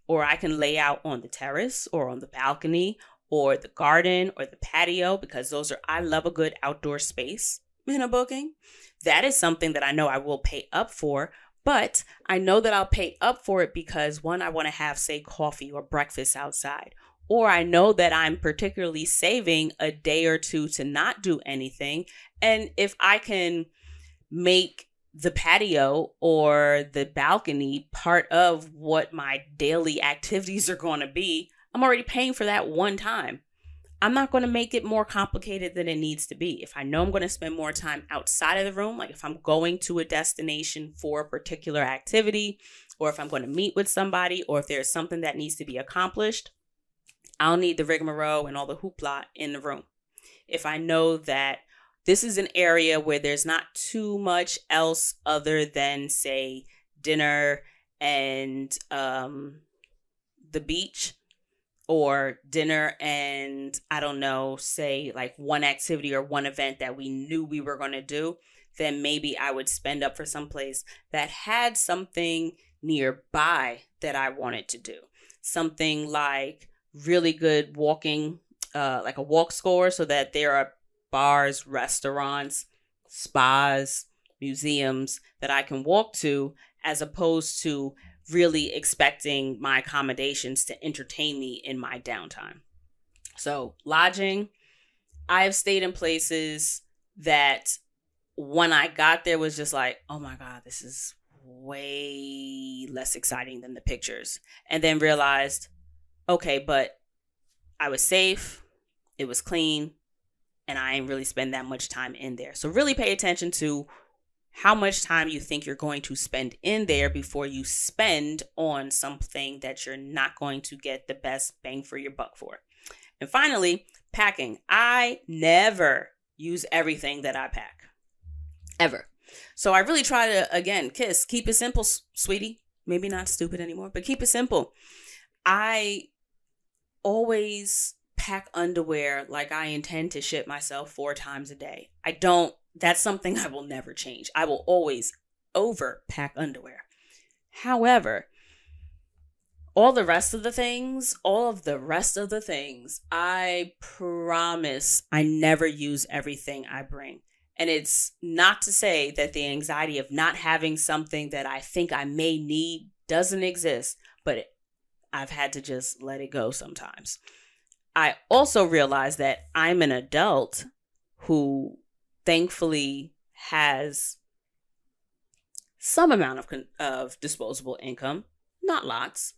or I can lay out on the terrace or on the balcony or the garden or the patio because those are, I love a good outdoor space in a booking. That is something that I know I will pay up for, but I know that I'll pay up for it because, one, I want to have, say, coffee or breakfast outside, or I know that I'm particularly saving a day or two to not do anything. And if I can make the patio or the balcony part of what my daily activities are going to be, I'm already paying for that one time. I'm not going to make it more complicated than it needs to be. If I know I'm going to spend more time outside of the room, like if I'm going to a destination for a particular activity, or if I'm going to meet with somebody, or if there's something that needs to be accomplished, I'll need the rigmarole and all the hoopla in the room. If I know that this is an area where there's not too much else other than, say, dinner and um, the beach, or dinner and, I don't know, say like one activity or one event that we knew we were going to do, then maybe I would spend up for someplace that had something nearby that I wanted to do. Something like really good walking, uh, like a walk score, so that there are bars, restaurants, spas, museums that I can walk to, as opposed to really expecting my accommodations to entertain me in my downtime. So lodging, I have stayed in places that when I got there was just like, oh my God, this is way less exciting than the pictures. And then realized, okay, but I was safe, it was clean, and I ain't really spend that much time in there. So really pay attention to how much time you think you're going to spend in there before you spend on something that you're not going to get the best bang for your buck for. And finally, packing. I never use everything that I pack, ever. So I really try to, again, kiss, keep it simple, sweetie. Maybe not stupid anymore, but keep it simple. I always pack underwear like I intend to shit myself four times a day. I don't. That's something I will never change. I will always overpack underwear. However, all the rest of the things, all of the rest of the things, I promise I never use everything I bring. And it's not to say that the anxiety of not having something that I think I may need doesn't exist, but it, I've had to just let it go sometimes. I also realize that I'm an adult who thankfully has some amount of, of disposable income, not lots,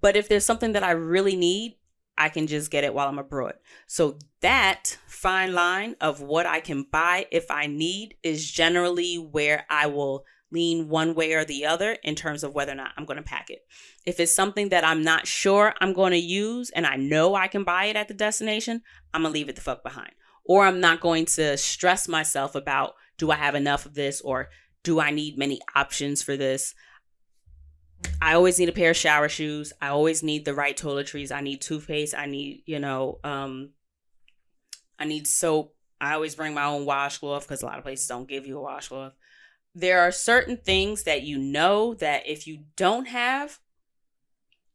but if there's something that I really need, I can just get it while I'm abroad. So that fine line of what I can buy if I need is generally where I will lean one way or the other in terms of whether or not I'm going to pack it. If it's something that I'm not sure I'm going to use and I know I can buy it at the destination, I'm going to leave it the fuck behind. Or I'm not going to stress myself about, do I have enough of this? Or do I need many options for this? I always need a pair of shower shoes. I always need the right toiletries. I need toothpaste. I need, you know, um, I need soap. I always bring my own washcloth because a lot of places don't give you a washcloth. There are certain things that you know that if you don't have,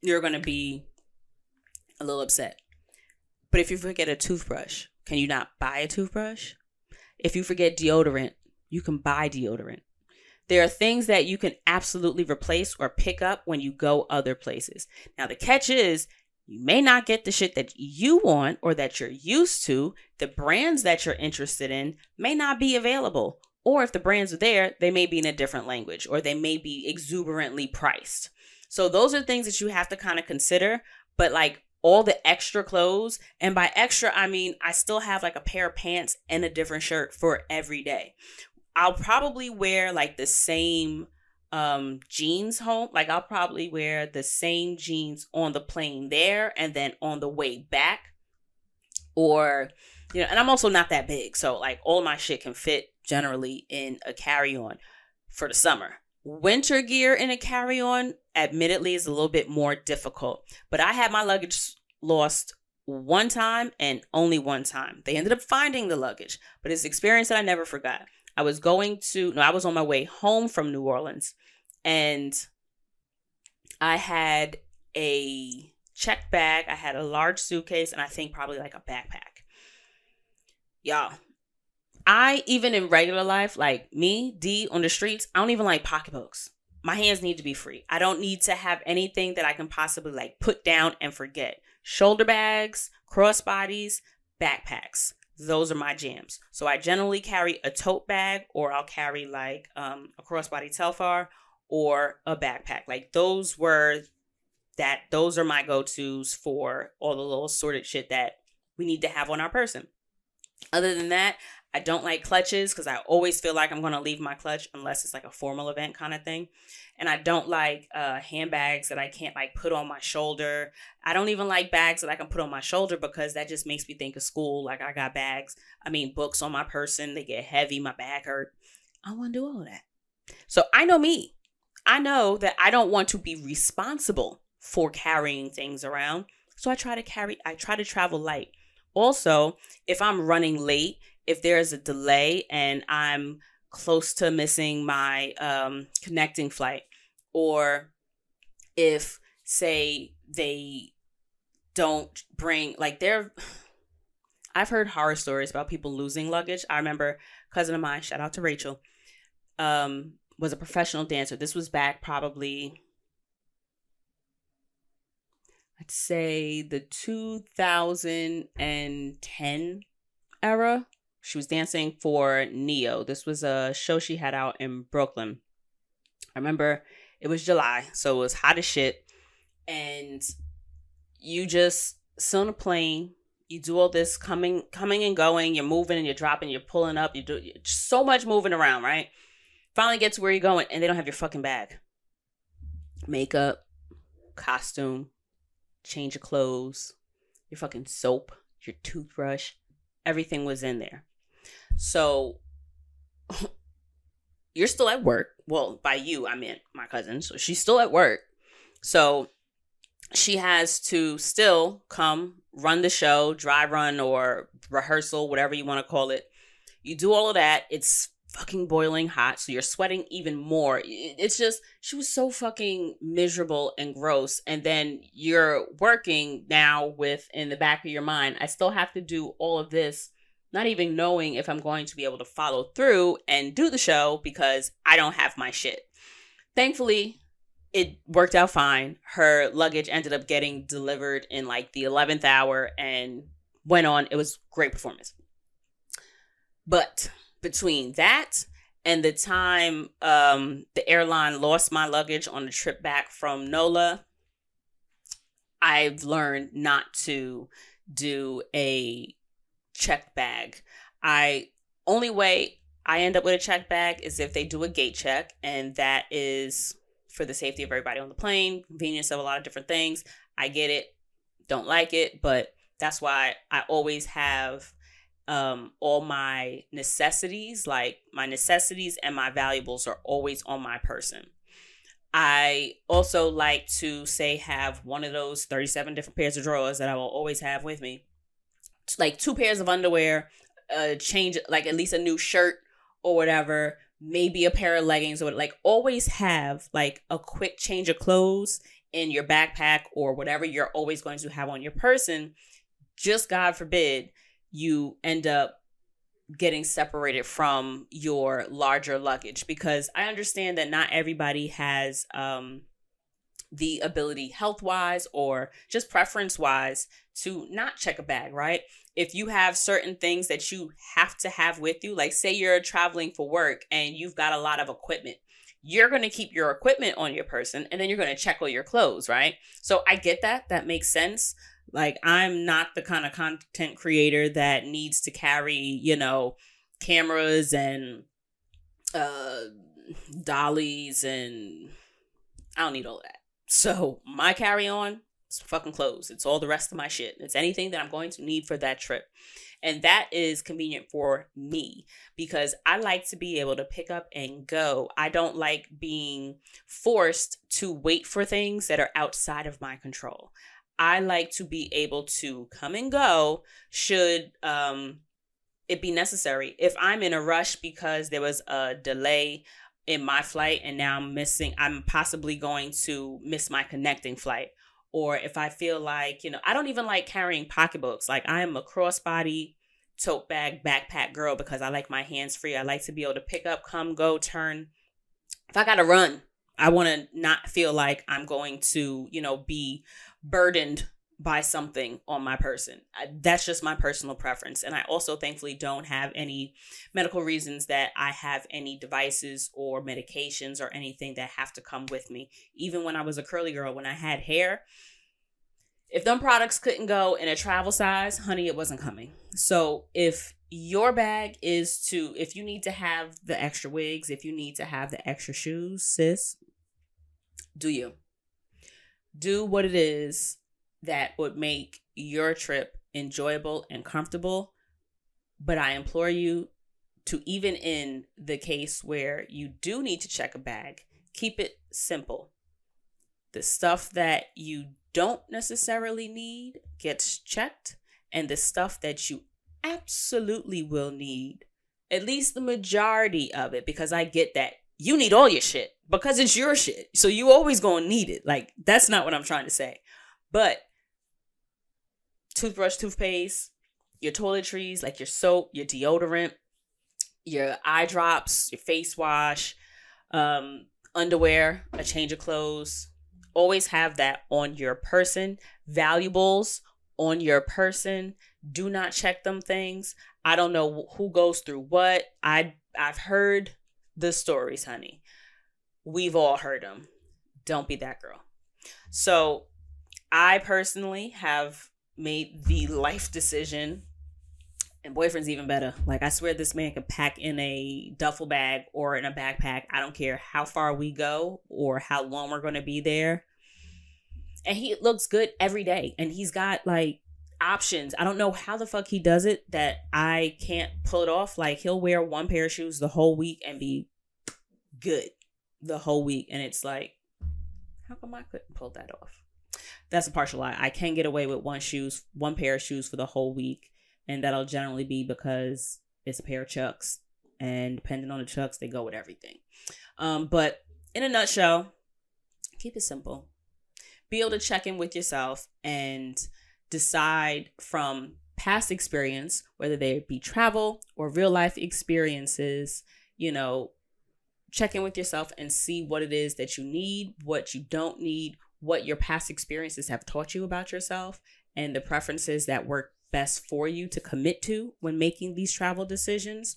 you're going to be a little upset. But if you forget a toothbrush, can you not buy a toothbrush? If you forget deodorant, you can buy deodorant. There are things that you can absolutely replace or pick up when you go other places. Now, the catch is you may not get the shit that you want or that you're used to. The brands that you're interested in may not be available. Or if the brands are there, they may be in a different language or they may be exuberantly priced. So those are things that you have to kind of consider. But like all the extra clothes, and by extra, I mean, I still have like a pair of pants and a different shirt for every day. I'll probably wear like the same um, jeans home. Like I'll probably wear the same jeans on the plane there and then on the way back. Or, you know, and I'm also not that big. So like all my shit can fit generally in a carry-on for the summer. Winter gear in a carry-on admittedly is a little bit more difficult. But I had my luggage lost one time and only one time. They ended up finding the luggage. But it's an experience that I never forgot. I was going to, no, I was on my way home from New Orleans and I had a checked bag. I had a large suitcase and I think probably like a backpack. Y'all, I, even in regular life, like me, D on the streets, I don't even like pocketbooks. My hands need to be free. I don't need to have anything that I can possibly like put down and forget. Shoulder bags, crossbodies, backpacks. Those are my jams. So I generally carry a tote bag or I'll carry like um, a crossbody Telfar or a backpack. Like those were that, those are my go-tos for all the little assorted shit that we need to have on our person. Other than that, I don't like clutches because I always feel like I'm going to leave my clutch unless it's like a formal event kind of thing. And I don't like uh, handbags that I can't like put on my shoulder. I don't even like bags that I can put on my shoulder because that just makes me think of school. Like I got bags, I mean, books on my person. They get heavy. My back hurt. I don't want to do all of that. So I know me. I know that I don't want to be responsible for carrying things around. So I try to carry, I try to travel light. Also, if I'm running late, if there is a delay and I'm close to missing my um, connecting flight, or if, say, they don't bring, like, they're, I've heard horror stories about people losing luggage. I remember a cousin of mine, shout out to Rachel, um, was a professional dancer. This was back probably, I'd say the two thousand ten era. She was dancing for Neo. This was a show she had out in Brooklyn. I remember it was July, so it was hot as shit. And you just sit on a plane. You do all this coming coming and going. You're moving and you're dropping. You're pulling up. You do so much moving around, right? Finally get to where you're going and they don't have your fucking bag. Makeup, costume, change of clothes, your fucking soap, your toothbrush. Everything was in there. So you're still at work. Well, by you, I meant my cousin. So she's still at work. So she has to still come run the show, dry run or rehearsal, whatever you want to call it. You do all of that. It's fucking boiling hot. So you're sweating even more. It's just, she was so fucking miserable and gross. And then you're working now with, in the back of your mind, I still have to do all of this, not even knowing if I'm going to be able to follow through and do the show because I don't have my shit. Thankfully, it worked out fine. Her luggage ended up getting delivered in like the eleventh hour and went on. It was great performance. But between that and the time um, the airline lost my luggage on the trip back from NOLA, I've learned not to do a checked bag. I only way I end up with a checked bag is if they do a gate check, and that is for the safety of everybody on the plane, convenience of a lot of different things. I get it, don't like it, but that's why I always have um, all my necessities, like my necessities and my valuables are always on my person. I also like to, say, have one of those thirty-seven different pairs of drawers that I will always have with me. Like two pairs of underwear, a change, like at least a new shirt or whatever, maybe a pair of leggings or like always have like a quick change of clothes in your backpack or whatever you're always going to have on your person. Just God forbid you end up getting separated from your larger luggage, because I understand that not everybody has um, the ability health-wise or just preference-wise to not check a bag, right? If you have certain things that you have to have with you, like say you're traveling for work and you've got a lot of equipment, you're going to keep your equipment on your person and then you're going to check all your clothes, right? So I get that. That makes sense. Like, I'm not the kind of content creator that needs to carry, you know, cameras and uh, dollies, and I don't need all that. So my carry-on is fucking clothes. It's all the rest of my shit. It's anything that I'm going to need for that trip. And that is convenient for me because I like to be able to pick up and go. I don't like being forced to wait for things that are outside of my control. I like to be able to come and go should um, it be necessary. If I'm in a rush because there was a delay in my flight and now I'm missing, I'm possibly going to miss my connecting flight. Or if I feel like, you know, I don't even like carrying pocketbooks. Like, I am a crossbody tote bag backpack girl because I like my hands free. I like to be able to pick up, come, go, turn. If I got to run, I want to not feel like I'm going to, you know, be burdened by something on my person. I, that's just my personal preference. And I also thankfully don't have any medical reasons that I have any devices or medications or anything that have to come with me. Even when I was a curly girl, when I had hair, if them products couldn't go in a travel size, honey, it wasn't coming. So if your bag is to, if you need to have the extra wigs, if you need to have the extra shoes, sis, do you. Do what it is that would make your trip enjoyable and comfortable. But I implore you to, even in the case where you do need to check a bag, keep it simple. The stuff that you don't necessarily need gets checked, and the stuff that you absolutely will need, at least the majority of it, because I get that you need all your shit because it's your shit. So you always gonna need it. Like, that's not what I'm trying to say. But toothbrush, toothpaste, your toiletries, like your soap, your deodorant, your eye drops, your face wash, um, underwear, a change of clothes. Always have that on your person. Valuables on your person. Do not check them things. I don't know who goes through what. I, I've heard the stories, honey. We've all heard them. Don't be that girl. So I personally have made the life decision, and boyfriend's even better. Like, I swear this man can pack in a duffel bag or in a backpack. I don't care how far we go or how long we're going to be there. And he looks good every day. And he's got like options. I don't know how the fuck he does it that I can't pull it off. Like, he'll wear one pair of shoes the whole week and be good the whole week. And it's like, how come I couldn't pull that off? That's a partial lie. I can get away with one shoes, one pair of shoes for the whole week. And that'll generally be because it's a pair of Chucks, and depending on the Chucks, they go with everything. Um, but in a nutshell, keep it simple. Be able to check in with yourself and decide from past experience, whether they be travel or real life experiences, you know, check in with yourself and see what it is that you need, what you don't need, what your past experiences have taught you about yourself, and the preferences that work best for you to commit to when making these travel decisions.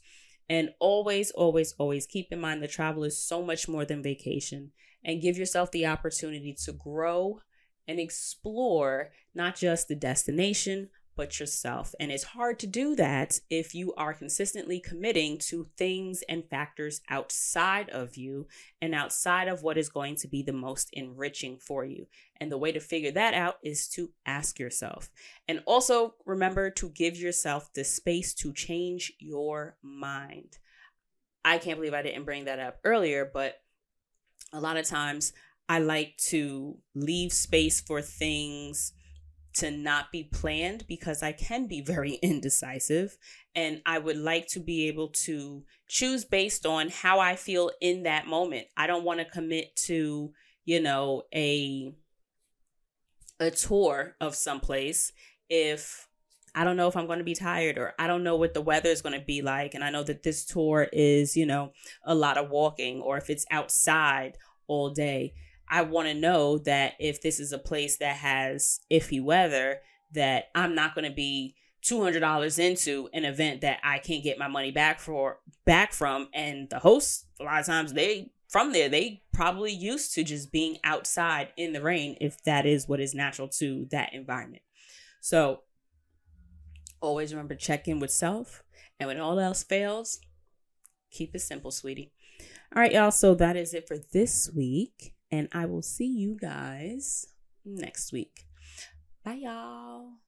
And always, always, always keep in mind that travel is so much more than vacation, and give yourself the opportunity to grow and explore not just the destination, but yourself. And it's hard to do that if you are consistently committing to things and factors outside of you and outside of what is going to be the most enriching for you. And the way to figure that out is to ask yourself. And also remember to give yourself the space to change your mind. I can't believe I didn't bring that up earlier, but a lot of times I like to leave space for things to not be planned because I can be very indecisive, and I would like to be able to choose based on how I feel in that moment. I don't want to commit to, you know, a a tour of someplace if I don't know if I'm going to be tired, or I don't know what the weather is going to be like, and I know that this tour is, you know, a lot of walking, or if it's outside all day. I want to know that if this is a place that has iffy weather, that I'm not going to be two hundred dollars into an event that I can't get my money back for back from. And the hosts, a lot of times they from there, they probably used to just being outside in the rain if that is what is natural to that environment. So always remember to check in with self, and when all else fails, keep it simple, sweetie. All right, y'all. So that is it for this week. And I will see you guys next week. Bye, y'all.